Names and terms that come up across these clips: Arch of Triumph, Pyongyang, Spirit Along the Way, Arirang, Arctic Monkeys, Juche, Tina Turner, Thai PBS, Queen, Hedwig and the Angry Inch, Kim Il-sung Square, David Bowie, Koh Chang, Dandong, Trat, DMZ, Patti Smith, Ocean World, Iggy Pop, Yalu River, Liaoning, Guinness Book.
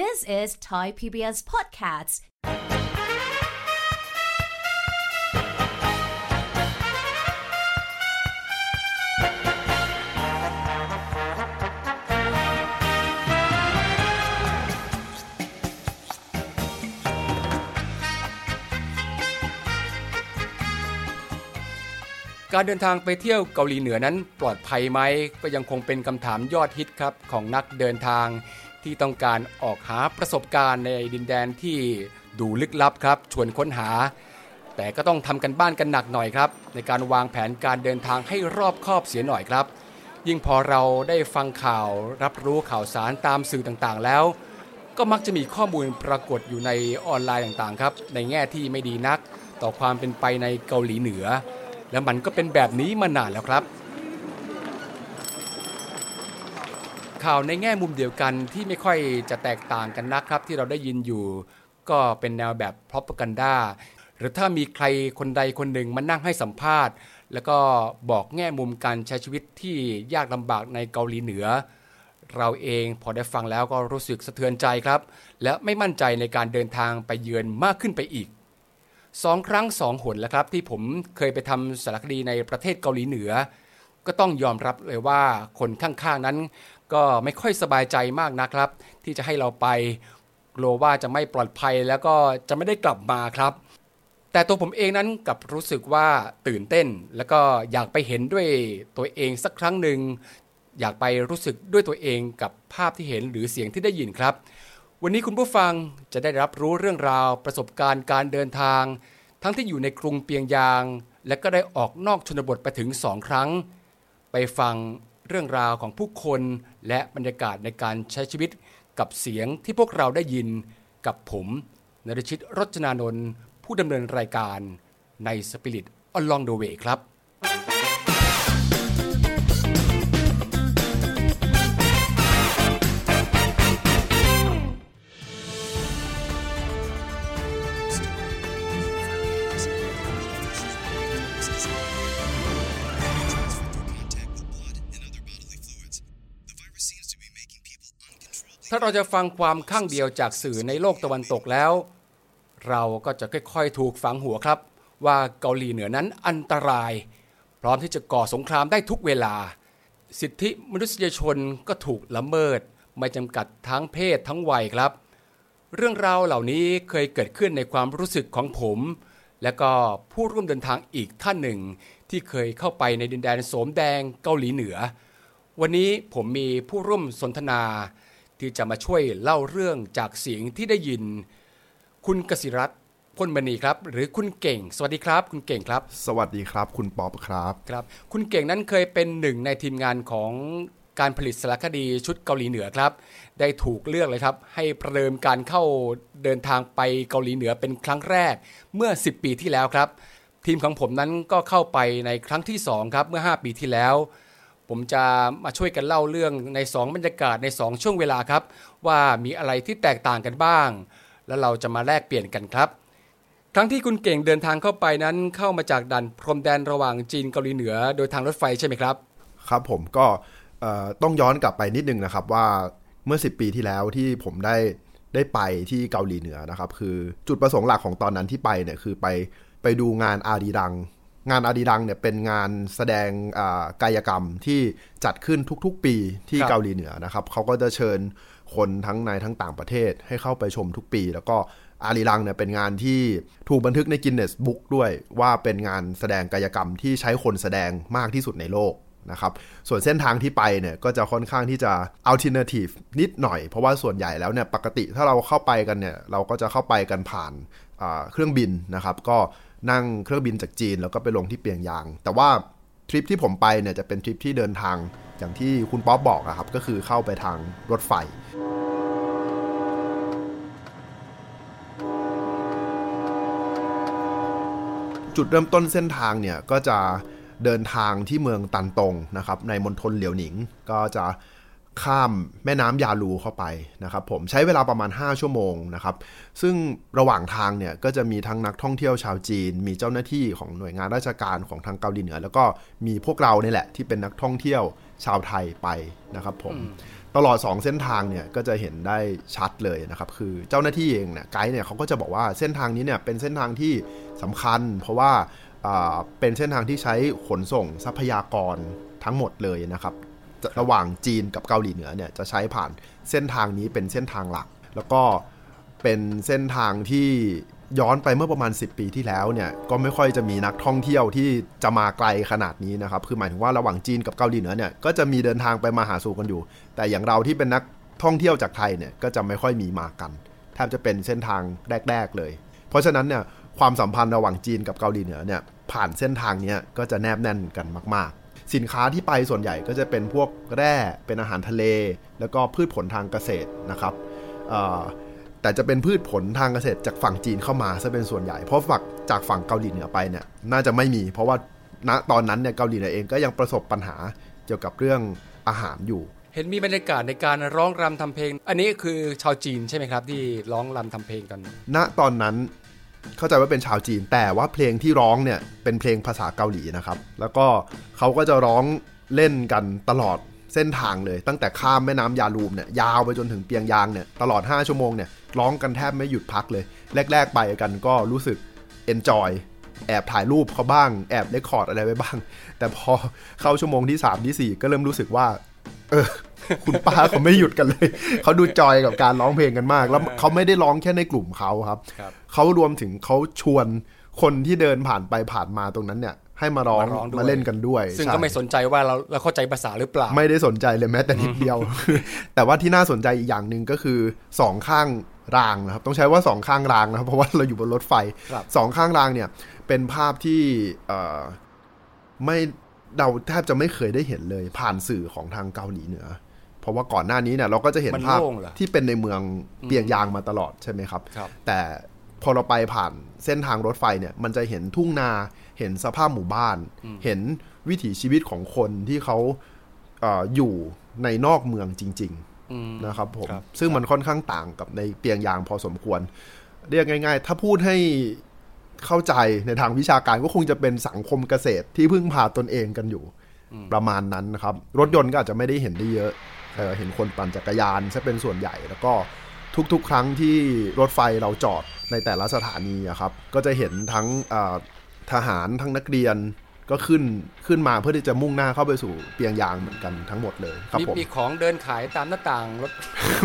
This is Thai PBS Podcastsการเดินทางไปเที่ยวเกาหลีเหนือนั้นปลอดภัยไหมก็ยังคงเป็นคำถามยอดฮิตครับของนักเดินทางที่ต้องการออกหาประสบการณ์ในดินแดนที่ดูลึกลับครับชวนค้นหาแต่ก็ต้องทำกันบ้านกันหนักหน่อยครับในการวางแผนการเดินทางให้รอบคอบเสียหน่อยครับยิ่งพอเราได้ฟังข่าวรับรู้ข่าวสารตามสื่อต่างๆแล้วก็มักจะมีข้อมูลปรากฏอยู่ในออนไลน์ต่างๆครับในแง่ที่ไม่ดีนักต่อความเป็นไปในเกาหลีเหนือและมันก็เป็นแบบนี้มานานแล้วครับข่าวในแง่มุมเดียวกันที่ไม่ค่อยจะแตกต่างกันนักครับที่เราได้ยินอยู่ก็เป็นแนวแบบ propaganda หรือถ้ามีใครคนใดคนหนึ่งมานั่งให้สัมภาษณ์แล้วก็บอกแง่มุมการใช้ชีวิตที่ยากลำบากในเกาหลีเหนือเราเองพอได้ฟังแล้วก็รู้สึกสะเทือนใจครับและไม่มั่นใจในการเดินทางไปเยือนมากขึ้นไปอีก2 ครั้ง 2 หนแล้วครับที่ผมเคยไปทำสารคดีในประเทศเกาหลีเหนือก็ต้องยอมรับเลยว่าคนข้างๆนั้นก็ไม่ค่อยสบายใจมากนะครับที่จะให้เราไปกลัวว่าจะไม่ปลอดภัยแล้วก็จะไม่ได้กลับมาครับแต่ตัวผมเองนั้นกลับรู้สึกว่าตื่นเต้นแล้วก็อยากไปเห็นด้วยตัวเองสักครั้งหนึ่งอยากไปรู้สึกด้วยตัวเองกับภาพที่เห็นหรือเสียงที่ได้ยินครับวันนี้คุณผู้ฟังจะได้รับรู้เรื่องราวประสบการณ์การเดินทางทั้งที่อยู่ในกรุงเปียงยางและก็ได้ออกนอกชนบทไปถึง2 ครั้งไปฟังเรื่องราวของผู้คนและบรรยากาศในการใช้ชีวิตกับเสียงที่พวกเราได้ยินกับผมนฤชิต รจนานนท์ผู้ดำเนินรายการใน Spirit Along the Way ครับถ้าเราจะฟังความข้างเดียวจากสื่อในโลกตะวันตกแล้วเราก็จะค่อยๆถูกฝังหัวครับว่าเกาหลีเหนือนั้นอันตรายพร้อมที่จะก่อสงครามได้ทุกเวลาสิทธิมนุษยชนก็ถูกละเมิดไม่จำกัดทั้งเพศทั้งวัยครับเรื่องราวเหล่านี้เคยเกิดขึ้นในความรู้สึกของผมและก็ผู้ร่วมเดินทางอีกท่านหนึ่งที่เคยเข้าไปในดินแดนโสมแดงเกาหลีเหนือวันนี้ผมมีผู้ร่วมสนทนาที่จะมาช่วยเล่าเรื่องจากเสียงที่ได้ยินคุณกสิรัตน์ พ่นมณีครับหรือคุณเก่งสวัสดีครับคุณเก่งครับสวัสดีครับคุณป๊อปครับครับคุณเก่งนั้นเคยเป็นหนึ่งในทีมงานของการผลิตสารคดีชุดเกาหลีเหนือครับได้ถูกเลือกเลยครับให้ประเดิมการเข้าเดินทางไปเกาหลีเหนือเป็นครั้งแรกเมื่อ10 ปีที่แล้วครับทีมของผมนั้นก็เข้าไปในครั้งที่2ครับเมื่อ5 ปีที่แล้วผมจะมาช่วยกันเล่าเรื่องใน2บรรยากาศใน2ช่วงเวลาครับว่ามีอะไรที่แตกต่างกันบ้างแล้วเราจะมาแลกเปลี่ยนกันครับครั้งที่คุณเก่งเดินทางเข้าไปนั้นเข้ามาจากด่านพรมแดนระหว่างจีนเกาหลีเหนือโดยทางรถไฟใช่ไหมครับครับผมก็ต้องย้อนกลับไปนิดนึงนะครับว่าเมื่อ10 ปีที่แล้วที่ผมได้ไปที่เกาหลีเหนือนะครับคือจุดประสงค์หลักของตอนนั้นที่ไปเนี่ยคือไปดูงานอารีรังเนี่ยเป็นงานแสดงกายกรรมที่จัดขึ้นทุกๆปีที่เกาหลีเหนือนะครับเขาก็จะเชิญคนทั้งในทั้งต่างประเทศให้เข้าไปชมทุกปีแล้วก็อารีรังเนี่ยเป็นงานที่ถูกบันทึกในกินเนสบุ๊กด้วยว่าเป็นงานแสดงกายกรรมที่ใช้คนแสดงมากที่สุดในโลกนะครับส่วนเส้นทางที่ไปเนี่ยก็จะค่อนข้างที่จะ alternative นิดหน่อยเพราะว่าส่วนใหญ่แล้วเนี่ยปกติถ้าเราเข้าไปกันเนี่ยเราก็จะเข้าไปกันผ่านเครื่องบินนะครับก็นั่งเครื่องบินจากจีนแล้วก็ไปลงที่เปียงยางแต่ว่าทริปที่ผมไปเนี่ยจะเป็นทริปที่เดินทางอย่างที่คุณป๊อปบอกอะครับก็คือเข้าไปทางรถไฟจุดเริ่มต้นเส้นทางเนี่ยก็จะเดินทางที่เมืองตันตงนะครับในมณฑลเหลียวหนิงก็จะ ข้ามแม่น้ำยาลูเข้าไปนะครับผมใช้เวลาประมาณ5ชั่วโมงนะครับซึ่งระหว่างทางเนี่ยก็จะมีทั้งนักท่องเที่ยวชาวจีนมีเจ้าหน้าที่ของหน่วยงานราชการของทางเกาหลีเหนือแล้วก็มีพวกเราเนี่ยแหละที่เป็นนักท่องเที่ยวชาวไทยไปนะครับผมตลอด2เส้นทางเนี่ยก็จะเห็นได้ชัดเลยนะครับคือเจ้าหน้าที่เองเนี่ยไกด์เนี่ยเขาก็จะบอกว่าเส้นทางนี้เนี่ยเป็นเส้นทางที่สำคัญเพราะว่าเป็นเส้นทางที่ใช้ขนส่งทรัพยากรทั้งหมดเลยนะครับระหว่างจีนกับเกาหลีเหนือเนี่ยจะใช้ผ่านเส้นทางนี้เป็นเส้นทางหลักแล้วก็เป็นเส้นทางที่ย้อนไปเมื่อประมาณ10ปีที่แล้วเนี่ยก็ไม่ค่อยจะมีนักท่องเที่ยวที่จะมาไกลขนาดนี้นะครับคือหมายถึงว่าระหว่างจีนกับเกาหลีเหนือเนี่ยก็จะมีเดินทางไปมาหาสู่กันอยู่แต่อย่างเราที่เป็นนักท่องเที่ยวจากไทยเนี่ยก็จะไม่ค่อยมีมากันแทบจะเป็นเส้นทางแรกๆเลยเพราะฉะนั้นเนี่ยความสัมพันธ์ระหว่างจีนกับเกาหลีเหนือเนี่ยผ่านเส้นทางนี้ก็จะแนบแน่นกันมากๆสินค้าที่ไปส่วนใหญ่ก็จะเป็นพวกแร่เป็นอาหารทะเลแล้วก็พืชผลทางเกษตรนะครับแต่จะเป็นพืชผลทางเกษตรจากฝั่งจีนเข้ามาซะเป็นส่วนใหญ่เพราะฝั่งจากฝั่งเกาหลีเหนือไปเนี่ยน่าจะไม่มีเพราะว่าณตอนนั้นเนี่ยเกาหลีเหนือเองก็ยังประสบปัญหาเกี่ยวกับเรื่องอาหารอยู่เห็นมีบรรยากาศในการร้องรำทำเพลงอันนี้คือชาวจีนใช่ไหมครับที่ร้องรำทำเพลงกันณตอนนั้นเข้าใจว่าเป็นชาวจีนแต่ว่าเพลงที่ร้องเนี่ยเป็นเพลงภาษาเกาหลีนะครับแล้วก็เขาก็จะร้องเล่นกันตลอดเส้นทางเลยตั้งแต่ข้ามแม่น้ำยาลูมเนี่ยยาวไปจนถึงเปียงยางเนี่ยตลอด5ชั่วโมงเนี่ยร้องกันแทบไม่หยุดพักเลยแรกๆไปกันก็รู้สึก enjoy แอบถ่ายรูปเขาบ้างแอบเรคคอร์ดอะไรไว้บ้างแต่พอเข้าชั่วโมงที่3ที่4ก็เริ่มรู้สึกว่าคุณป้าเขาไม่หยุดกันเลยเขาดูจอยกับการร้องเพลงกันมากแล้วเขาไม่ได้ร้องแค่ในกลุ่มเขาครับเขารวมถึงเขาชวนคนที่เดินผ่านไปผ่านมาตรงนั้นเนี่ยให้มาร้องมาเล่นกันด้วยซึ่งก็ไม่สนใจว่าเราเข้าใจภาษาหรือเปล่าไม่ได้สนใจเลยแม้แต่นิดเดียวแต่ว่าที่น่าสนใจอีกอย่างนึงก็คือสองข้างรางนะครับต้องใช้ว่าสองข้างรางนะครับเพราะว่าเราอยู่บนรถไฟสองข้างรางเนี่ยเป็นภาพที่ไม่เราแทบจะไม่เคยได้เห็นเลยผ่านสื่อของทางเกาหลีเหนือเพราะว่าก่อนหน้านี้เนี่ยเราก็จะเห็นภาพที่เป็นในเมืองเปียงยางมาตลอดใช่ไหมครับแต่พอเราไปผ่านเส้นทางรถไฟเนี่ยมันจะเห็นทุ่งนาเห็นสภาพหมู่บ้านเห็นวิถีชีวิตของคนที่เขาอยู่ในนอกเมืองจริงๆนะครับผมซึ่งมันค่อนข้างต่างกับในเปียงยางพอสมควรเรียกง่ายๆถ้าพูดให้เข้าใจในทางวิชาการก็คงจะเป็นสังคมเกษตรที่พึ่งพาตนเองกันอยู่ประมาณนั้นนะครับรถยนต์ก็อาจจะไม่ได้เห็นได้เยอะเห็นคนปั่นจักรยานซะเป็นส่วนใหญ่แล้วก็ทุกๆครั้งที่รถไฟเราจอดในแต่ละสถานีครับก็จะเห็นทั้งทหารทั้งนักเรียนก็ขึ้นมาเพื่อที่จะมุ่งหน้าเข้าไปสู่เปียงยางเหมือนกันทั้งหมดเลยครับผมมีของเดินขายตามหน้าต่างรถ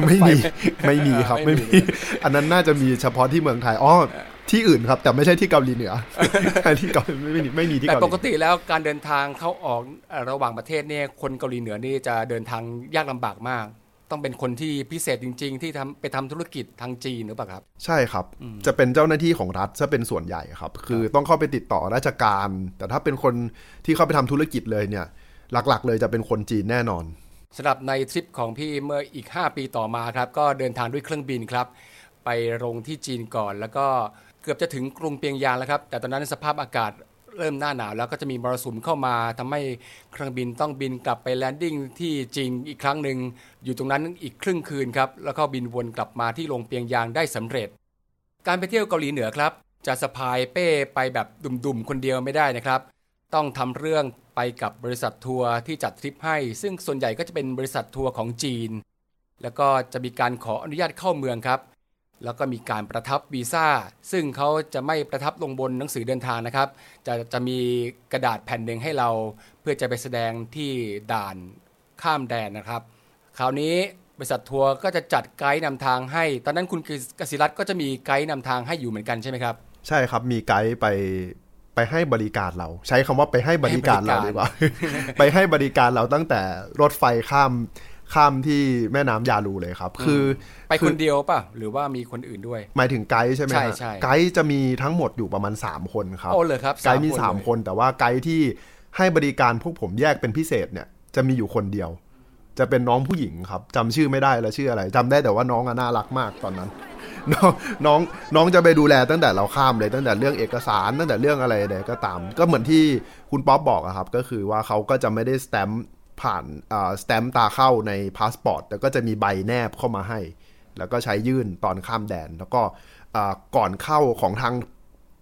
ไม่มีครับไม่มีอันนั้นน่าจะมีเฉพาะที่เมืองไทยอ๋อที่อื่นครับแต่ไม่ใช่ที่เกาหลีเหนือที่เกาหลีไม่มีที่เกาหลีแต่ปกติแล้วการเดินทางเข้าออกระหว่างประเทศเนี่ยคนเกาหลีเหนือนี่จะเดินทางยากลำบากมากต้องเป็นคนที่พิเศษจริงๆที่ไปทำธุรกิจทางจีนหรือเปล่าครับใช่ครับจะเป็นเจ้าหน้าที่ของรัฐจะเป็นส่วนใหญ่ครับคือต้องเข้าไปติดต่อราชการแต่ถ้าเป็นคนที่เข้าไปทำธุรกิจเลยเนี่ยหลักๆเลยจะเป็นคนจีนแน่นอนสำหรับในทริปของพี่เมื่ออีก5ปีต่อมาครับก็เดินทางด้วยเครื่องบินครับไปลงที่จีนก่อนแล้วก็เกือบจะถึงกรุงเปียงยางแล้วครับแต่ตอนนั้นสภาพอากาศเริ่มหน้าหนาวแล้วก็จะมีมรสุมเข้ามาทำให้เครื่องบินต้องบินกลับไปแลนดิ้งที่จีนอีกครั้งหนึ่งอยู่ตรงนั้นอีกครึ่งคืนครับแล้วก็บินวนกลับมาที่ลงเปียงยางได้สำเร็จการไปเที่ยวเกาหลีเหนือครับจะสะพายเป้ไปแบบดุ่มๆคนเดียวไม่ได้นะครับต้องทำเรื่องไปกับบริษัททัวร์ที่จัดทริปให้ซึ่งส่วนใหญ่ก็จะเป็นบริษัททัวร์ของจีนแล้วก็จะมีการขออนุญาตเข้าเมืองครับแล้วก็มีการประทับวีซ่าซึ่งเขาจะไม่ประทับลงบนหนังสือเดินทางนะครับจะมีกระดาษแผ่นหนึ่งให้เราเพื่อจะไปแสดงที่ด่านข้ามแดนนะครับคราวนี้บริษัททัวร์ก็จะจัดไกด์นำทางให้ตอนนั้นคุณกสิรัตน์ก็จะมีไกด์นำทางให้อยู่เหมือนกันใช่ไหมครับใช่ครับมีไกด์ไปให้บริการเราใช้คำว่าไปให้บริการเราดีกว่า ไปให้บริการเราตั้งแต่รถไฟข้ามที่แม่น้ำยาลูเลยครับคือไปคนเดียวป่ะหรือว่ามีคนอื่นด้วยหมายถึงไกด์ใช่ไหมครับไกด์จะมีทั้งหมดอยู่ประมาณ3คนครับโอ้เลยครับไกด์มี3คนแต่ว่าไกด์ที่ให้บริการพวกผมแยกเป็นพิเศษเนี่ยจะมีอยู่คนเดียวจะเป็นน้องผู้หญิงครับจำชื่อไม่ได้แล้วชื่ออะไรจำได้แต่ว่าน้องน่ารักมากตอนนั้นน้องจะไปดูแลตั้งแต่เราข้ามเลยตั้งแต่เรื่องเอกสารตั้งแต่เรื่องอะไรใดก็ตามก็เหมือนที่คุณป๊อปบอกอะครับก็คือว่าเขาก็จะไม่ได้สแตมป์ ผ่านสแตมป์ตาเข้าในพาสปอร์ตแล้วก็จะมีใบแนบเข้ามาให้แล้วก็ใช้ยื่นตอนข้ามแดนแล้วก็ก่อนเข้าของทาง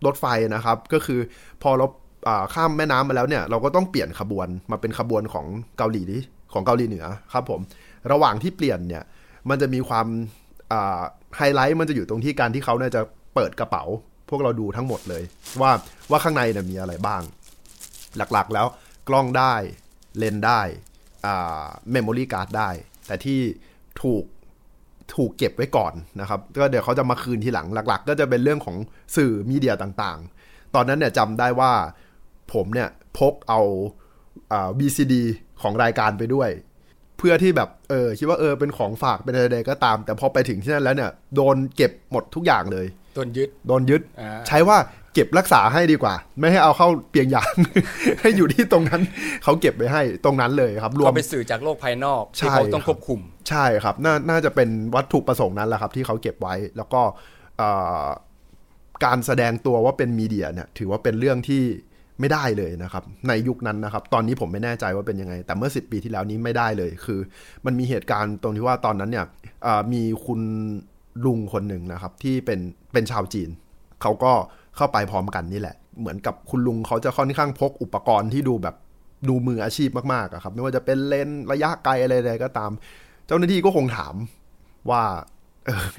รถไฟนะครับก็คือพอเราข้ามแม่น้ำมาแล้วเนี่ยเราก็ต้องเปลี่ยนขบวนมาเป็นขบวนของเกาหลีเหนือครับผมระหว่างที่เปลี่ยนเนี่ยมันจะมีความไฮไลท์มันจะอยู่ตรงที่การที่เขาเนี่ยจะเปิดกระเป๋าพวกเราดูทั้งหมดเลยว่าข้างในเนี่ยมีอะไรบ้างหลักๆแล้วกล้องได้เลนส์ได้เมมโมรี่การ์ดได้แต่ที่ถูกเก็บไว้ก่อนนะครับก็เดี๋ยวเขาจะมาคืนทีหลังหลักๆก็จะเป็นเรื่องของสื่อมีเดียต่างๆตอนนั้นเนี่ยจำได้ว่าผมเนี่ยพกเอาVCD ของรายการไปด้วยเพื่อที่แบบคิดว่าเป็นของฝากเป็นอะไรๆก็ตามแต่พอไปถึงที่นั่นแล้วเนี่ยโดนเก็บหมดทุกอย่างเลยโดนยึดใช้ว่าเก็บรักษาให้ดีกว่าไม่ให้เอาเข้าเปียงยาง ให้อยู่ที่ตรงนั้น เขาเก็บไว้ให้ตรงนั้นเลยครับรวมเป็นสื่อจากโลกภายนอกที่เขาต้องควบคุมใช่ครับน่าจะเป็นวัตถุประสงค์นั้นแหละครับที่เขาเก็บไว้แล้วก็การแสดงตัวว่าเป็นมีเดียเนี่ยถือว่าเป็นเรื่องที่ไม่ได้เลยนะครับในยุคนั้นนะครับตอนนี้ผมไม่แน่ใจว่าเป็นยังไงแต่เมื่อ10ปีที่แล้วนี้ไม่ได้เลยคือมันมีเหตุการณ์ตรงที่ว่าตอนนั้นเนี่ยมีคุณลุงคนหนึ่งนะครับที่เป็นชาวจีนเขาก็เข้าไปพร้อมกันนี่แหละเหมือนกับคุณลุงเขาจะค่อนข้างพกอุปกรณ์ที่ดูแบบดูมืออาชีพมากๆครับไม่ว่าจะเป็นเลนส์ระยะไกลอะไรใดก็ตามเจ้าหน้าที่ก็คงถามว่า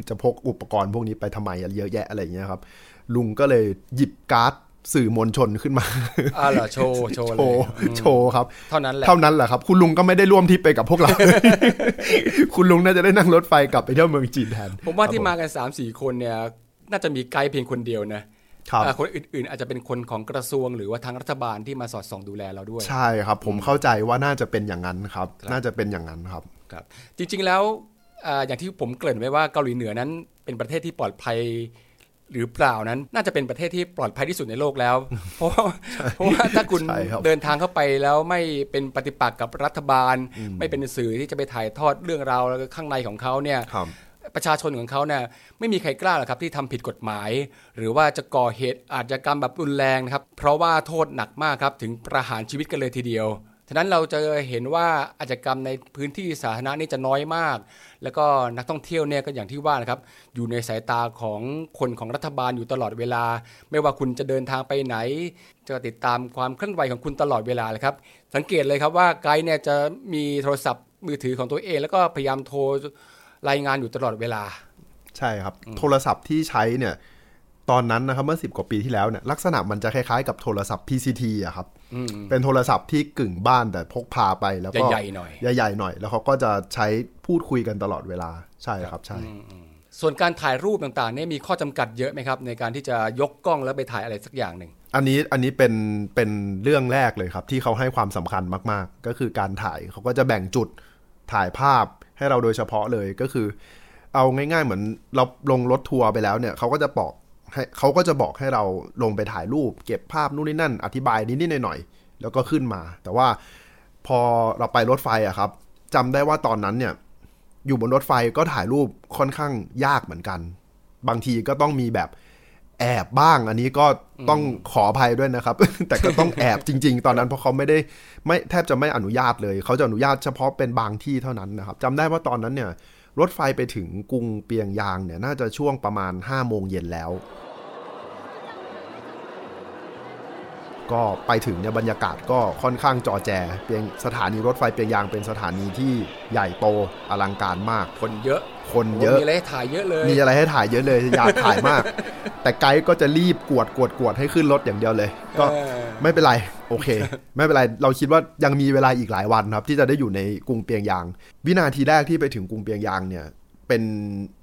จะพกอุปกรณ์พวกนี้ไปทำไมเยอะแยะอะไรอย่างเงี้ยครับลุงก็เลยหยิบการ์ดสื่อมวลชนขึ้นมาเหรอโชว์ครับเท่านั้นแหละครับคุณลุงก็ไม่ได้ร่วมทริปไปกับพวกเรา คุณลุงน่าจะได้นั่งรถไฟกลับไปเที่ยวเมืองจีนแทนผมว่าที่มากัน 3-4 คนเนี่ยน่าจะมีไกด์เพียงคนเดียวนะคนอื่นๆอาจจะเป็นคนของกระทรวงหรือว่าทางรัฐบาลที่มาสอดส่องดูแลเราด้วยใช่ครับผมเข้าใจว่าน่าจะเป็นอย่างนั้นครับน่าจะเป็นอย่างนั้นครับครับจริงๆแล้วอย่างที่ผมเกริ่นไว้ว่าเกาหลีเหนือนั้นเป็นประเทศที่ปลอดภัยหรือเปล่านั้นน่าจะเป็นประเทศที่ปลอดภัยที่สุดในโลกแล้ว เพราะว่าถ้าคุณเดินทางเข้าไปแล้วไม่เป็นปฏิปักษ์กับรัฐบาลไม่เป็นสื่อที่จะไปถ่ายทอดเรื่องราวข้างในของเขาเนี่ยประชาชนของเขาเนี่ยไม่มีใครกล้าหรอกครับที่ทำผิดกฎหมายหรือว่าจะก่อเหตุอาชญากรรมแบบรุนแรงนะครับเพราะว่าโทษหนักมากครับถึงประหารชีวิตกันเลยทีเดียวฉะนั้นเราจะเห็นว่าอาชญากรรมในพื้นที่สาธารณะนี่จะน้อยมากแล้วก็นักท่องเที่ยวเนี่ยก็อย่างที่ว่านะครับอยู่ในสายตาของคนของรัฐบาลอยู่ตลอดเวลาไม่ว่าคุณจะเดินทางไปไหนจะติดตามความเคลื่อนไหวของคุณตลอดเวลาเลยครับสังเกตเลยครับว่าไกด์เนี่ยจะมีโทรศัพท์มือถือของตัวเองแล้วก็พยายามโทรรายงานอยู่ตลอดเวลาใช่ครับโทรศัพท์ที่ใช้เนี่ยตอนนั้นนะครับเมื่อ10กว่าปีที่แล้วเนี่ยลักษณะมันจะคล้ายๆกับโทรศัพท์ PCT อะครับเป็นโทรศัพท์ที่กึ่งบ้านแต่พกพาไปแล้วก็ใหญ่หน่อยแล้วเขาก็จะใช้พูดคุยกันตลอดเวลาใช่ครับใช่ส่วนการถ่ายรูปต่างๆเนี่ยมีข้อจำกัดเยอะไหมครับในการที่จะยกกล้องแล้วไปถ่ายอะไรสักอย่างหนึ่งอันนี้เป็นเรื่องแรกเลยครับที่เขาให้ความสำคัญมากๆก็คือการถ่ายเขาก็จะแบ่งจุดถ่ายภาพให้เราโดยเฉพาะเลยก็คือเอาง่ายๆเหมือนเราลงรถทัวร์ไปแล้วเนี่ยเขาก็จะบอกให้เราลงไปถ่ายรูปเก็บภาพนู่นนี่นั่นอธิบายนิดๆหน่อยๆแล้วก็ขึ้นมาแต่ว่าพอเราไปรถไฟอะครับจำได้ว่าตอนนั้นเนี่ยอยู่บนรถไฟก็ถ่ายรูปค่อนข้างยากเหมือนกันบางทีก็ต้องมีแบบแอบบ้างอันนี้ก็ต้องขออภัยด้วยนะครับ แต่ก็ต้องแอบจริงๆตอนนั้นเพราะเขาไม่แทบจะไม่อนุญาตเลยเขาจะอนุญาตเฉพาะเป็นบางที่เท่านั้นนะครับจำได้ว่าตอนนั้นเนี่ยรถไฟไปถึงกรุงเปียงยางเนี่ยน่าจะช่วงประมาณ 5:00 น.แล้วก็ไปถึงเนี่ยบรรยากาศก็ค่อนข้างจอแจเปียงสถานีรถไฟเปียงยางเป็นสถานีที่ใหญ่โตอลังการมากคนเยอะมีอะไรให้ถ่ายเยอะเลยอยากถ่ายมากแต่ไกด์ก็จะรีบกวดให้ขึ้นรถอย่างเดียวเลยก็ไม่เป็นไรโอเคไม่เป็นไรเราคิดว่ายังมีเวลาอีกหลายวันครับที่จะได้อยู่ในกรุงเปียงยางวินาทีแรกที่ไปถึงกรุงเปียงยางเนี่ยเป็น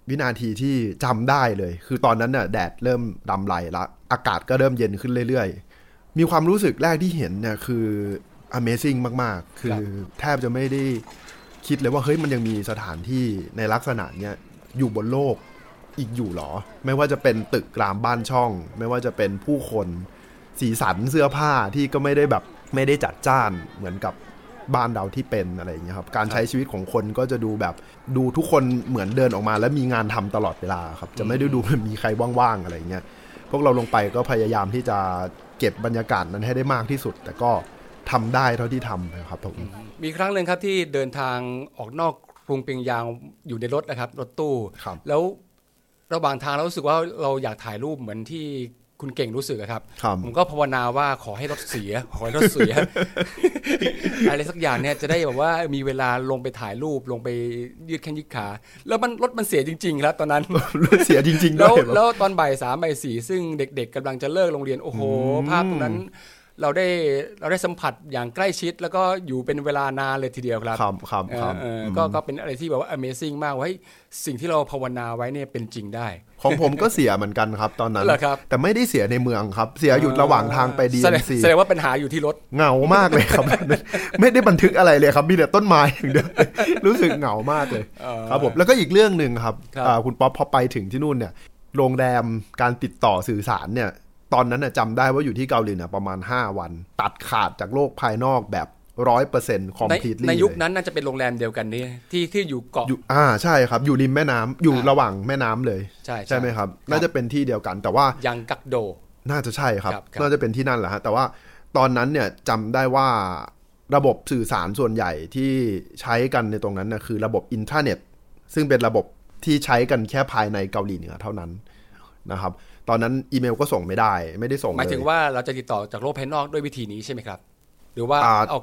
วินาทีที่จำได้เลยคือตอนนั้นเนี่ยแดดเริ่มดำไหลละอากาศก็เริ่มเย็นขึ้นเรื่อยๆมีความรู้สึกแรกที่เห็นเนี่ยคือ Amazing มากๆคือแทบจะไม่ได้คิดเลยว่าเฮ้ยมันยังมีสถานที่ในลักษณะเนี้ยอยู่บนโลกอีกอยู่หรอไม่ว่าจะเป็นตึกรามบ้านช่องไม่ว่าจะเป็นผู้คนสีสันเสื้อผ้าที่ก็ไม่ได้แบบไม่ได้จัดจ้านเหมือนกับบ้านเราที่เป็นอะไรอย่างเงี้ยครับการใช้ชีวิตของคนก็จะดูแบบดูทุกคนเหมือนเดินออกมาแล้วมีงานทำตลอดเวลาครับจะไม่ได้ดูมีใครว่างๆอะไรอย่างเงี้ยพวกเราลงไปก็พยายามที่จะเก็บบรรยากาศนั้นให้ได้มากที่สุดแต่ก็ ทำได้เท่าที่ทำนะครับผมมีครั้งหนึ่งครับที่เดินทางออกนอกกรุงปิงยางอยู่ในรถนะครับรถตู้แล้วระหว่างทางเรารู้สึกว่าเราอยากถ่ายรูปเหมือนที่คุณเก่งรู้สึกครับผมก็ภาวนาว่าขอให้รถเสียอะไรสักอย่างเนี่ยจะได้แบบว่ามีเวลาลงไปถ่ายรูปลงไปยืดแข้งยืดขาแล้วมันรถมันเสียจริงๆครับตอนนั้นรถเสียจริงๆแล้วตอนบ่ายสามบ่ายสี่ซึ่งเด็กๆกำลังจะเลิกโรงเรียนโอ้โหภาพตรงนั้นเราได้สัมผัสอย่างใกล้ชิดแล้วก็อยู่เป็นเวลานานเลยทีเดียวครับก็เป็นอะไรที่แบบว่า Amazing มากว่าสิ่งที่เราภาวนาไว้เนี่ยเป็นจริงได้ของผมก็เสียเหมือนกันครับตอนนั้นแต่ไม่ได้เสียในเมืองครับเสียอยู่ระหว่างทางไปดีเอ็มซีแสดงว่าปัญหาอยู่ที่รถเหงามากเลยครับไม่ได้บันทึกอะไรเลยครับมีแต่ต้นไม้อย่างเดียวรู้สึกเหงามากเลยครับผมแล้วก็อีกเรื่องนึงครับคุณป๊อปพอไปถึงที่นู่นเนี่ยโรงแรมการติดต่อสื่อสารเนี่ยตอนนั้นน่ะจำได้ว่าอยู่ที่เกาหลีเนี่ยประมาณ5วันตัดขาดจากโลกภายนอกแบบ 100% completely ในยุคนั้นน่าจะเป็นโรงแรมเดียวกันนี้ที่อยู่เกาะใช่ครับอยู่ริมแม่น้ำอยู่ระหว่างแม่น้ำเลยใช่มั้ยครับน่าจะเป็นที่เดียวกันแต่ว่ายังกักโดน่าจะใช่ครับน่าจะเป็นที่นั่นแหละฮะแต่ว่าตอนนั้นเนี่ยจำได้ว่าระบบสื่อสารส่วนใหญ่ที่ใช้กันในตรงนั้นน่ะคือระบบอินเทอร์เน็ตซึ่งเป็นระบบที่ใช้กันแค่ภายในเกาหลีเหนือเท่านั้นนะครับตอนนั้นอีเมลก็ส่งไม่ได้ส่งเลยหมายถึงว่าเราจะติดต่อจากโลกภายนอกด้วยวิธีนี้ใช่ไหมครับหรือว่าเอา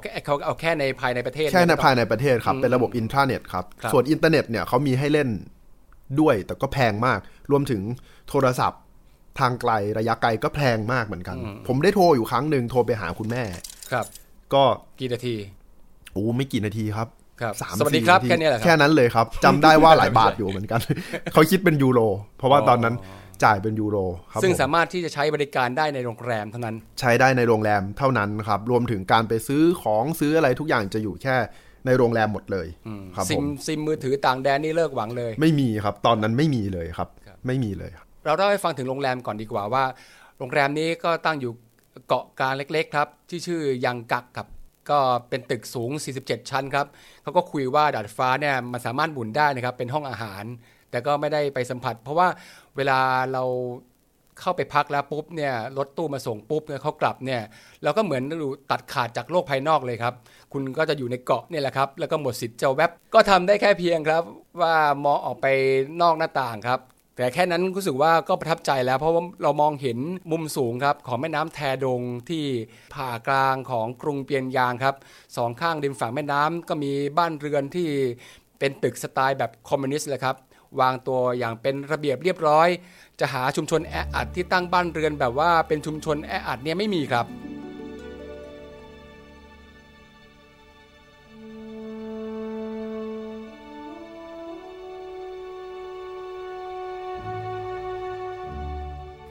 แค่ในภายในประเทศแค่ในภายในประเทศครับเป็นระบบอินเทอร์เน็ตครับส่วนอินเทอร์เน็ตเนี่ยเขามีให้เล่นด้วยแต่ก็แพงมากรวมถึงโทรศัพท์ทางไกลระยะไกลก็แพงมากเหมือนกันผมได้โทรอยู่ครั้งนึงโทรไปหาคุณแม่ครับก็กี่นาทีโอ้ไม่กี่นาทีครับสวัสดีครับแค่นั้นเลยครับจำได้ว่าหลายบาทอยู่เหมือนกันเขาคิดเป็นยูโรเพราะว่าตอนนั้นจ่ายเป็นยูโรครับซึ่งสามารถที่จะใช้บริการได้ในโรงแรมเท่านั้นใช้ได้ในโรงแรมเท่านั้นครับรวมถึงการไปซื้อของซื้ออะไรทุกอย่างจะอยู่แค่ในโรงแรมหมดเลยครับซิมมือถือต่างแดนนี่เลิกหวังเลยไม่มีครับตอนนั้นไม่มีเลยครับไม่มีเลยเราได้ฟังถึงโรงแรมก่อนดีกว่าว่าโรงแรมนี้ก็ตั้งอยู่เกาะกลางเล็กๆครับที่ชื่อยังกักครับก็เป็นตึกสูง47ชั้นครับเขาก็คุยว่าดาดฟ้าเนี่ยมันสามารถบุญได้นะครับเป็นห้องอาหารแต่ก็ไม่ได้ไปสัมผัสเพราะว่าเวลาเราเข้าไปพักแล้วปุ๊บเนี่ยรถตู้มาส่งปุ๊บเนี่ยเขากลับเนี่ยเราก็เหมือนตัดขาดจากโลกภายนอกเลยครับคุณก็จะอยู่ในเกาะนี่แหละครับแล้วก็หมดสิทธิ์จะแวบก็ทำได้แค่เพียงครับว่ามองออกไปนอกหน้าต่างครับแต่แค่นั้นรู้สึกว่าก็ประทับใจแล้วเพราะว่าเรามองเห็นมุมสูงครับของแม่น้ำแทดงที่ผ่ากลางของกรุงเปียงยางครับสองข้างริมฝั่งแม่น้ำก็มีบ้านเรือนที่เป็นตึกสไตล์แบบคอมมิวนิสต์เลยครับวางตัวอย่างเป็นระเบียบเรียบร้อยจะหาชุมชนแออัดที่ตั้งบ้านเรือนแบบว่าเป็นชุมชนแออัดเนี่ยไม่มีครั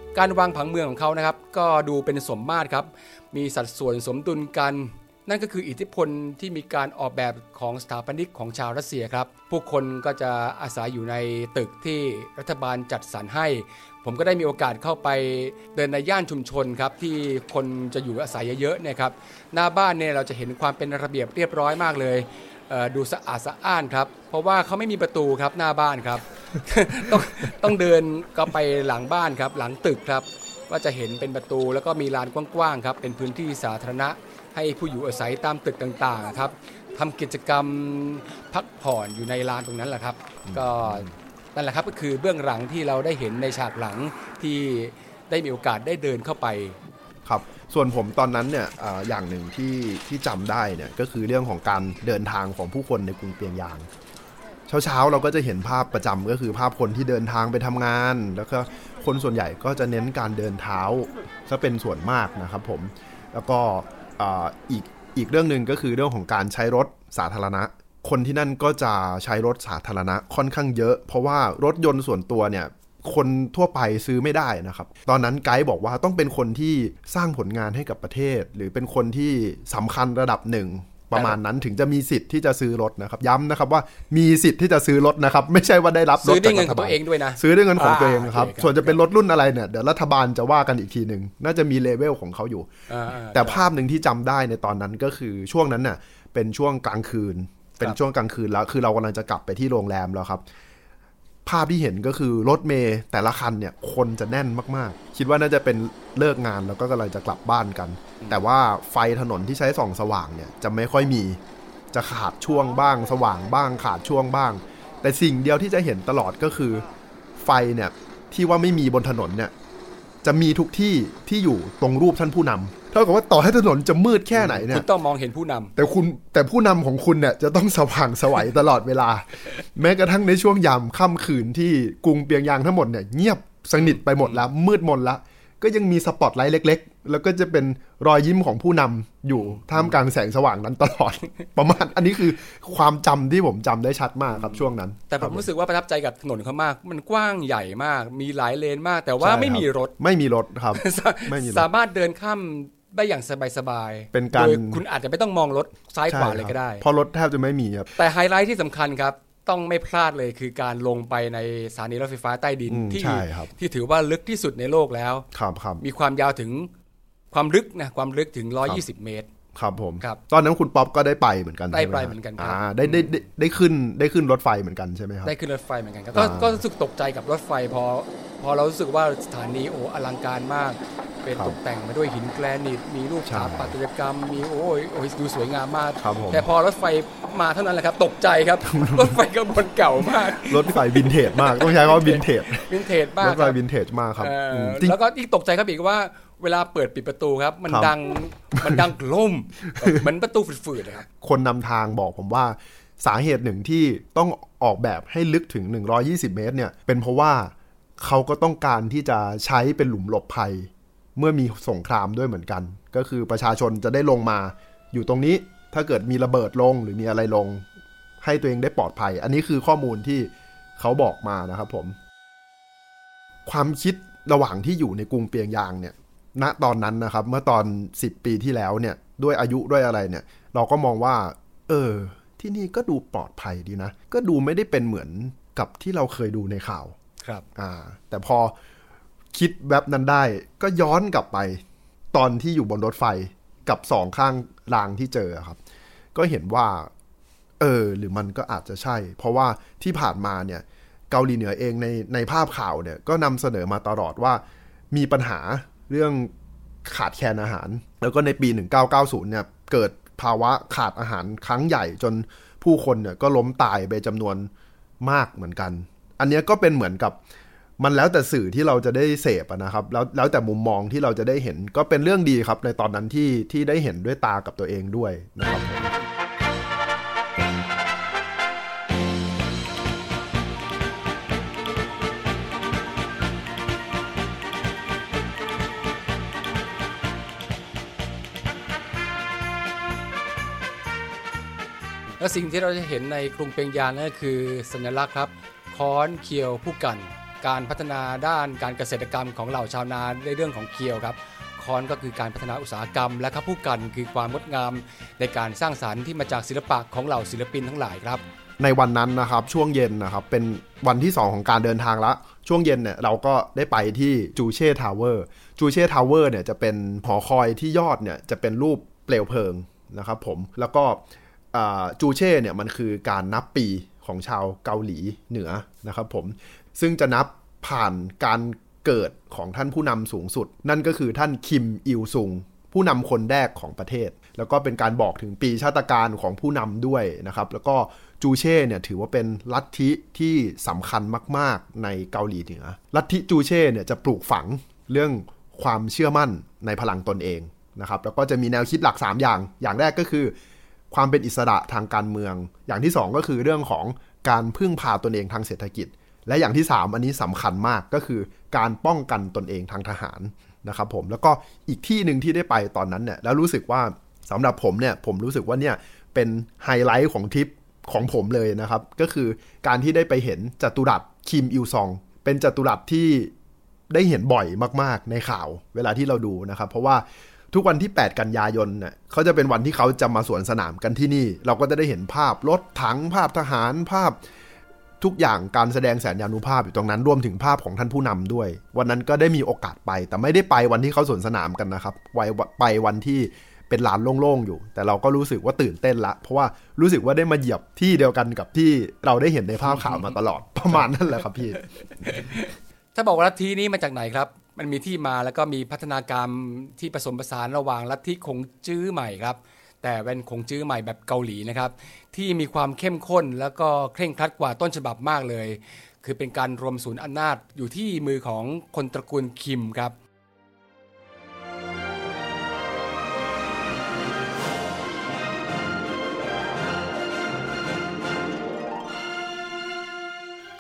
บการวางผังเมืองของเขานะครับก็ดูเป็นสมมาตรครับมีสัดส่วนสมดุลกันนั่นก็คืออิทธิพลที่มีการออกแบบของสถาปนิกของชาวรัสเซียครับผู้คนก็จะอาศัยอยู่ในตึกที่รัฐบาลจัดสรรให้ผมก็ได้มีโอกาสเข้าไปเดินในย่านชุมชนครับที่คนจะอยู่อาศัยเยอะๆเนี่ยครับหน้าบ้านเนี่ยเราจะเห็นความเป็นระเบียบเรียบร้อยมากเลยดูสะอาดสะอ้านครับเพราะว่าเขาไม่มีประตูครับหน้าบ้านครับ ต้องเดินก็ไปหลังบ้านครับหลังตึกครับก็จะเห็นเป็นประตูแล้วก็มีลานกว้างๆครับเป็นพื้นที่สาธารณะให้ผู้อยู่อาศัยตามตึกต่างๆครับทำกิจกรรมพักผ่อนอยู่ในลานตรงนั้นแหละครับก็นั่นแหละครับก็คือเบื้องหลังที่เราได้เห็นในฉากหลังที่ได้มีโอกาสได้เดินเข้าไปครับส่วนผมตอนนั้นเนี่ยอย่างหนึ่งที่จำได้เนี่ยก็คือเรื่องของการเดินทางของผู้คนในกรุงเปียงยางเช้าๆเราก็จะเห็นภาพประจำก็คือภาพคนที่เดินทางไปทำงานแล้วก็คนส่วนใหญ่ก็จะเน้นการเดินเท้าซะเป็นส่วนมากนะครับผมแล้วก็อีกเรื่องนึงก็คือเรื่องของการใช้รถสาธารณะคนที่นั่นก็จะใช้รถสาธารณะค่อนข้างเยอะเพราะว่ารถยนต์ส่วนตัวเนี่ยคนทั่วไปซื้อไม่ได้นะครับตอนนั้นไกด์บอกว่าต้องเป็นคนที่สร้างผลงานให้กับประเทศหรือเป็นคนที่สำคัญระดับหนึ่งประมาณนั้นถึงจะมีสิทธิ์ที่จะซื้อรถนะครับย้ำนะครับว่ามีสิทธิ์ที่จะซื้อรถนะครับไม่ใช่ว่าได้รับรถจากรัฐบาลซื้อด้วยเงินของตัวเองด้วยนะซื้อด้วยเงินของตัวเองครับส่วนจะเป็นรถรุ่นอะไรเนี่ยเดี๋ยวรัฐบาลจะว่ากันอีกทีนึงน่าจะมีเลเวลของเขาอยู่แต่ภาพนึงที่จำได้ในตอนนั้นก็คือช่วงนั้นน่ะเป็นช่วงกลางคืนแล้วคือเรากำลังจะกลับไปที่โรงแรมแล้วครับ ภาพที่เห็นก็คือรถเมล์แต่ละคันเนี่ยคนจะแน่นมากๆคิดว่าน่าจะเป็นเลิกงานแล้วก็กำลังจะกลับบ้านกันแต่ว่าไฟถนนที่ใช้ส่องสว่างเนี่ยจะไม่ค่อยมีจะขาดช่วงบ้างสว่างบ้างขาดช่วงบ้างแต่สิ่งเดียวที่จะเห็นตลอดก็คือไฟเนี่ยที่ว่าไม่มีบนถนนเนี่ยจะมีทุกที่ที่อยู่ตรงรูปท่านผู้นำเท่ากับว่าต่อให้ถนนจะมืดแค่ไหนเนี่ยคุณต้องมองเห็นผู้นำแต่ผู้นำของคุณเนี่ยจะต้องสว่างสวัยตลอดเวลา แม้กระทั่งในช่วงยามค่ำคืนที่กรุงเปียงยางทั้งหมดเนี่ยเงียบสนิทไปหมดแล้วมืดมนละก็ยังมีสปอตไลท์เล็กๆแล้วก็จะเป็นรอยยิ้มของผู้นำอยู่ท่ามกลางแสงสว่างนั้นตลอด ประมาณอันนี้คือความจำที่ผมจำได้ชัดมากครับช่วงนั้นแต่ผมรู้สึกว่าประทับใจกับถนนเขามากมันกว้างใหญ่มากมีหลายเลนมากแต่ว่าไม่มีรถครับ สามารถเดินข้ามได้อย่างสบายๆเป็นการคุณอาจจะไม่ต้องมองรถซ้ายขวาเลยก็ได้เพราะรถแทบจะไม่มีครับแต่ไฮไลท์ที่สำคัญครับต้องไม่พลาดเลยคือการลงไปในสถานีรถไฟฟ้าใต้ดินที่ถือว่าลึกที่สุดในโลกแล้วมีความยาวถึงความลึกถึง120เมตรครับผมตอนนั้นคุณป๊อปก็ได้ไปเหมือนกันได้ไปเหมือนกันได้ขึ้นรถไฟเหมือนกันใช่ไหมครับได้ขึ้นรถไฟเหมือนกันครับก็รู้สึกตกใจกับรถไฟพอเรารู้สึกว่าสถานีโอ้อลังการมากเป็นตกแต่งมาด้วยหินแกรนิตมีรูปสถาปัตยกรรมมีโอ้ยดูสวยงามมากแต่พอรถไฟมาเท่านั้นแหละครับตกใจครับ รถไฟกระบวนเก่ามาก รถไฟวินเทจมากต้องใช้คำว่าวินเทจมากรถไฟวินเทจมากครับแล้วก็อีกตกใจครับอีกว่าเวลาเปิดปิดประตูครับมันดังกลุ่มมันประตูฝืดๆนะครับคนนำทางบอกผมว่าสาเหตุหนึ่งที่ต้องออกแบบให้ลึกถึง120เมตรเนี่ยเป็นเพราะว่าเขาก็ต้องการที่จะใช้เป็นหลุมหลบภัยเมื่อมีสงครามด้วยเหมือนกันก็คือประชาชนจะได้ลงมาอยู่ตรงนี้ถ้าเกิดมีระเบิดลงหรือมีอะไรลงให้ตัวเองได้ปลอดภัยอันนี้คือข้อมูลที่เขาบอกมานะครับผมความคิดระหว่างที่อยู่ในกรุงเปียงยางเนี่ยณตอนนั้นนะครับเมื่อตอน10ปีที่แล้วเนี่ยด้วยอายุด้วยอะไรเนี่ยเราก็มองว่าที่นี่ก็ดูปลอดภัยดีนะก็ดูไม่ได้เป็นเหมือนกับที่เราเคยดูในข่าวครับแต่พอคิดแบบนั้นได้ก็ย้อนกลับไปตอนที่อยู่บนรถไฟกับสองข้างรางที่เจอครับก็เห็นว่าหรือมันก็อาจจะใช่เพราะว่าที่ผ่านมาเนี่ยเกาหลีเหนือเองในภาพข่าวเนี่ยก็นำเสนอมาตลอดว่ามีปัญหาเรื่องขาดแคลนอาหารแล้วก็ในปี1990เนี่ยเกิดภาวะขาดอาหารครั้งใหญ่จนผู้คนเนี่ยก็ล้มตายไปจำนวนมากเหมือนกันอันนี้ก็เป็นเหมือนกับมันแล้วแต่สื่อที่เราจะได้เสพนะครับแล้วแต่มุมมองที่เราจะได้เห็นก็เป็นเรื่องดีครับในตอนนั้นที่ได้เห็นด้วยตากับตัวเองด้วยนะครับและสิ่งที่เราจะเห็นในกรุงเปียงยางนั่นก็คือสัญลักษณ์ครับค้อนเคียวผู้กันการพัฒนาด้านการเกษตรกรรมของเหล่าชาวนาในเรื่องของเคียวครับค้อนก็คือการพัฒนาอุตสาหกรรมและผู้กันคือความงดงามในการสร้างสรรค์ที่มาจากศิลปะของเหล่าศิลปินทั้งหลายครับในวันนั้นนะครับช่วงเย็นนะครับเป็นวันที่2ของการเดินทางละช่วงเย็นเนี่ยเราก็ได้ไปที่จูเช่ทาวเวอร์เนี่ยจะเป็นหอคอยที่ยอดเนี่ยจะเป็นรูปเปลวเพลิงนะครับผมแล้วก็จูเช่เนี่ยมันคือการนับปีของชาวเกาหลีเหนือนะครับผมซึ่งจะนับผ่านการเกิดของท่านผู้นำสูงสุดนั่นก็คือท่านคิมอิลซุงผู้นำคนแรกของประเทศแล้วก็เป็นการบอกถึงปีชาตการของผู้นำด้วยนะครับแล้วก็จูเช่เนี่ยถือว่าเป็นลัทธิที่สำคัญมากๆในเกาหลีเหนือลัทธิจูเช่เนี่ยจะปลูกฝังเรื่องความเชื่อมั่นในพลังตนเองนะครับแล้วก็จะมีแนวคิดหลัก3อย่างแรกก็คือความเป็นอิสระทางการเมืองอย่างที่2ก็คือเรื่องของการพึ่งพาตนเองทางเศรษฐกิจและอย่างที่3อันนี้สำคัญมากก็คือการป้องกันตนเองทางทหารนะครับผมแล้วก็อีกที่หนึ่งที่ได้ไปตอนนั้นเนี่ยแล้วรู้สึกว่าสำหรับผมเนี่ยผมรู้สึกว่าเนี่ยเป็นไฮไลท์ของทริปของผมเลยนะครับก็คือการที่ได้ไปเห็นจัตุรัสคิมอิลซองเป็นจัตุรัสที่ได้เห็นบ่อยมากๆในข่าวเวลาที่เราดูนะครับเพราะว่าทุกวันที่8กันยายนเนี่ยเขาจะเป็นวันที่เขาจะมาสวนสนามกันที่นี่เราก็จะได้เห็นภาพรถถังภาพทหารภาพทุกอย่างการแสดงแสนยานุภาพอยู่ตรงนั้นรวมถึงภาพของท่านผู้นำด้วยวันนั้นก็ได้มีโอกาสไปแต่ไม่ได้ไปวันที่เขาสวนสนามกันนะครับไปวันที่ เป็นลานโล่งๆอยู่แต่เราก็รู้สึกว่าตื่นเต้นละเพราะว่ารู้สึกว่าได้มาเหยียบที่เดียวกันกับที่เราได้เห็นในภาพข่าวมาตลอดประมาณนั่นแหละครับพี่ถ้าบอกว่าลัทธินี้มาจากไหนครับมันมีที่มาแล้วก็มีพัฒนาการที่ผสมผสานระหว่างลัทธิขงจื้อใหม่ครับแต่เป็นขงจื้อใหม่แบบเกาหลีนะครับที่มีความเข้มข้นแล้วก็เคร่งครัดกว่าต้นฉบับมากเลยคือเป็นการรวมศูนย์อำนาจอยู่ที่มือของคนตระกูลคิมครับ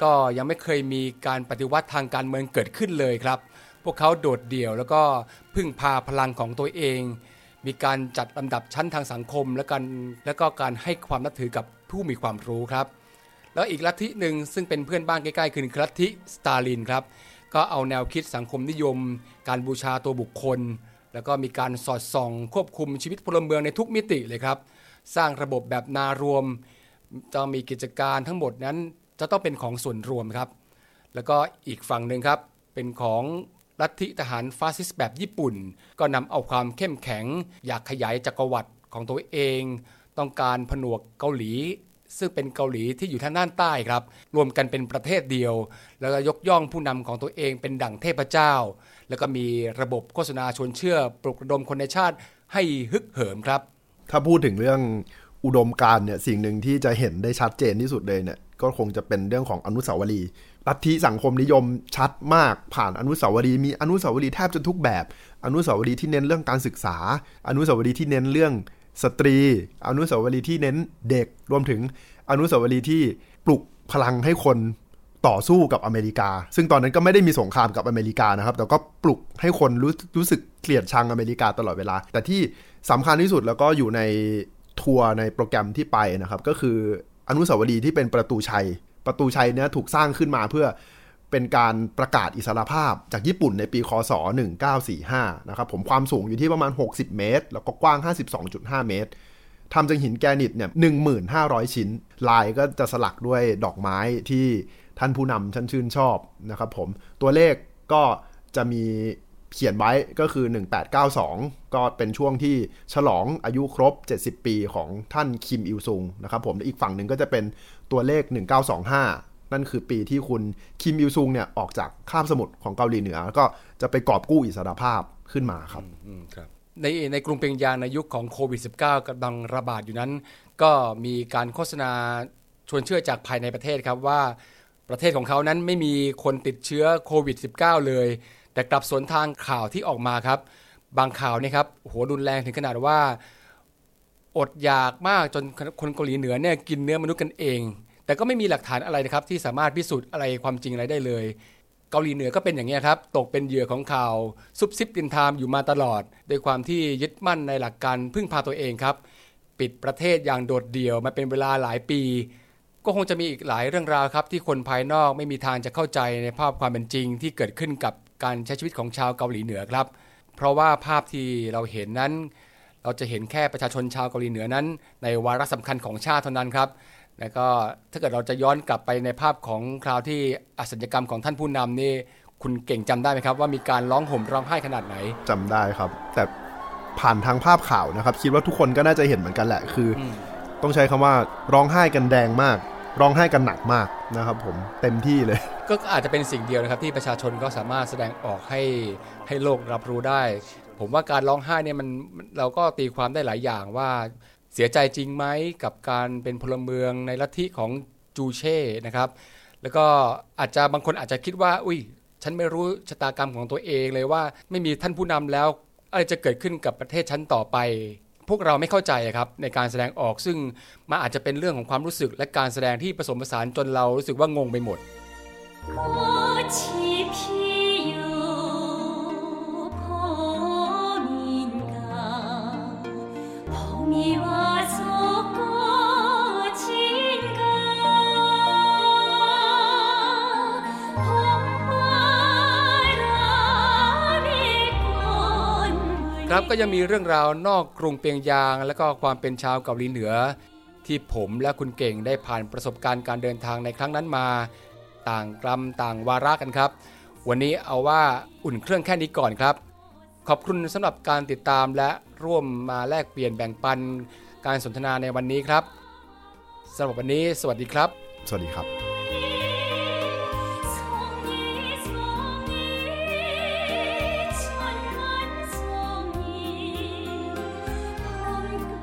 ก็ยังไม่เคยมีการปฏิวัติทางการเมืองเกิดขึ้นเลยครับพวกเขาโดดเดี่ยวแล้วก็พึ่งพาพลังของตัวเองมีการจัดลำดับชั้นทางสังคมแล้วก็การให้ความนับถือกับผู้มีความรู้ครับแล้วอีกลัทธิหนึ่งซึ่งเป็นเพื่อนบ้านใกล้ๆคือลัทธิสตาลินครับก็เอาแนวคิดสังคมนิยมการบูชาตัวบุคคลแล้วก็มีการสอดส่องควบคุมชีวิตพลเมืองในทุกมิติเลยครับสร้างระบบแบบนารวมจะมีกิจการทั้งหมดนั้นจะต้องเป็นของส่วนรวมครับแล้วก็อีกฝั่งหนึ่งครับเป็นของลัทธิทหารฟาสซิสต์แบบญี่ปุ่นก็นำเอาความเข้มแข็งอยากขยายจักรวรรดิของตัวเองต้องการผนวกเกาหลีซึ่งเป็นเกาหลีที่อยู่ทางด้านใต้ครับรวมกันเป็นประเทศเดียวแล้วก็ยกย่องผู้นำของตัวเองเป็นดั่งเทพเจ้าแล้วก็มีระบบโฆษณาชวนเชื่อปลุกระดมคนในชาติให้ฮึกเหิมครับถ้าพูดถึงเรื่องอุดมการณ์เนี่ยสิ่งหนึ่งที่จะเห็นได้ชัดเจนที่สุดเลยเนี่ยก็คงจะเป็นเรื่องของอนุสาวรีย์ลัทธิสังคมนิยมชัดมากผ่านอนุสาวรีย์มีอนุสาวรีย์แทบจะทุกแบบอนุสาวรีย์ที่เน้นเรื่องการศึกษาอนุสาวรีย์ที่เน้นเรื่องสตรีอนุสาวรีย์ที่เน้นเด็กรวมถึงอนุสาวรีย์ที่ปลุกพลังให้คนต่อสู้กับอเมริกาซึ่งตอนนั้นก็ไม่ได้มีสงครามกับอเมริกานะครับแต่ก็ปลุกให้คนรู้สึกเกลียดชังอเมริกาตลอดเวลาแต่ที่สำคัญที่สุดแล้วก็อยู่ในทัวร์ในโปรแกรมที่ไปนะครับก็คืออนุสาวรีย์ที่เป็นประตูชัยเนี่ยถูกสร้างขึ้นมาเพื่อเป็นการประกาศอิสรภาพจากญี่ปุ่นในปีค.ศ. 1945นะครับผมความสูงอยู่ที่ประมาณ60เมตรแล้วก็กว้าง 52.5 เมตรทำจากหินแกรนิตเนี่ย 1,500 ชิ้นลายก็จะสลักด้วยดอกไม้ที่ท่านผู้นำท่านชื่นชอบนะครับผมตัวเลขก็จะมีเขียนไว้ก็คือ1892ก็เป็นช่วงที่ฉลองอายุครบ70ปีของท่านคิมอิลซุงนะครับผมและอีกฝั่งหนึ่งก็จะเป็นตัวเลข1925นั่นคือปีที่คุณคิมอิลซุงเนี่ยออกจากคาบสมุทรของเกาหลีเหนือแล้วก็จะไปกอบกู้อิสรภาพขึ้นมาครับในกรุงเปียงยางในยุคของโควิด-19 กำลังระบาดอยู่นั้นก็มีการโฆษณาชวนเชื่อจากภายในประเทศครับว่าประเทศของเขานั้นไม่มีคนติดเชื้อโควิด-19 เลยแต่กลับสวนทางข่าวที่ออกมาครับบางข่าวเนี่ยครับโหรุนแรงถึงขนาดว่าอดอยากมากจนคนเกาหลีเหนือเนี่ยกินเนื้อมนุษย์กันเองแต่ก็ไม่มีหลักฐานอะไรนะครับที่สามารถพิสูจน์อะไรความจริงอะไรได้เลยเกาหลีเหนือก็เป็นอย่างนี้ครับตกเป็นเหยื่อของข่าวซุบซิบตินทามอยู่มาตลอดโดยความที่ยึดมั่นในหลักการพึ่งพาตัวเองครับปิดประเทศอย่างโดดเดี่ยวมาเป็นเวลาหลายปีก็คงจะมีอีกหลายเรื่องราวครับที่คนภายนอกไม่มีทางจะเข้าใจในภาพความเป็นจริงที่เกิดขึ้นกับการใช้ชีวิตของชาวเกาหลีเหนือครับเพราะว่าภาพที่เราเห็นนั้นเราจะเห็นแค่ประชาชนชาวเกาหลีเหนือนั้นในวาระสำคัญของชาติเท่านั้นครับแล้วก็ถ้าเกิดเราจะย้อนกลับไปในภาพของคราวที่อาชญากรรมของท่านผู้นำนี่คุณเก่งจำได้ไหมครับว่ามีการร้องห่มร้องไห้ขนาดไหนจำได้ครับแต่ผ่านทางภาพข่าวนะครับคิดว่าทุกคนก็น่าจะเห็นเหมือนกันแหละคือต้องใช้คำว่าร้องไห้กันแดงมากร้องไห้กันหนักมากนะครับผมเต็มที่เลยก็อาจจะเป็นสิ่งเดียวนะครับที่ประชาชนก็สามารถแสดงออกให้โลกรับรู้ได้ผมว่าการร้องไห้เนี่ยมันเราก็ตีความได้หลายอย่างว่าเสียใจจริงไหมกับการเป็นพลเมืองในลัทธิของจูเช่นะครับแล้วก็อาจจะบางคนอาจจะคิดว่าอุ๊ยฉันไม่รู้ชะตากรรมของตัวเองเลยว่าไม่มีท่านผู้นำแล้วอะไรจะเกิดขึ้นกับประเทศฉันต่อไปพวกเราไม่เข้าใจครับในการแสดงออกซึ่งมันอาจจะเป็นเรื่องของความรู้สึกและการแสดงที่ผสมผสานจนเรารู้สึกว่างงไปหมดครับก็ยังมีเรื่องราวนอกกรุงเปียงยางและก็ความเป็นชาวเกาหลีเหนือที่ผมและคุณเก่งได้ผ่านประสบการณ์การเดินทางในครั้งนั้นมาต่างกรรมต่างวาระกันครับวันนี้เอาว่าอุ่นเครื่องแค่นี้ก่อนครับข ขอบคุณสำหรับการติดตามและร่วมมาแลกเปลี่ยนแบ่งปันการสนทนาในวันนี้ครับสำหรับวันนี้สวัสดีครับสวัสดีครับ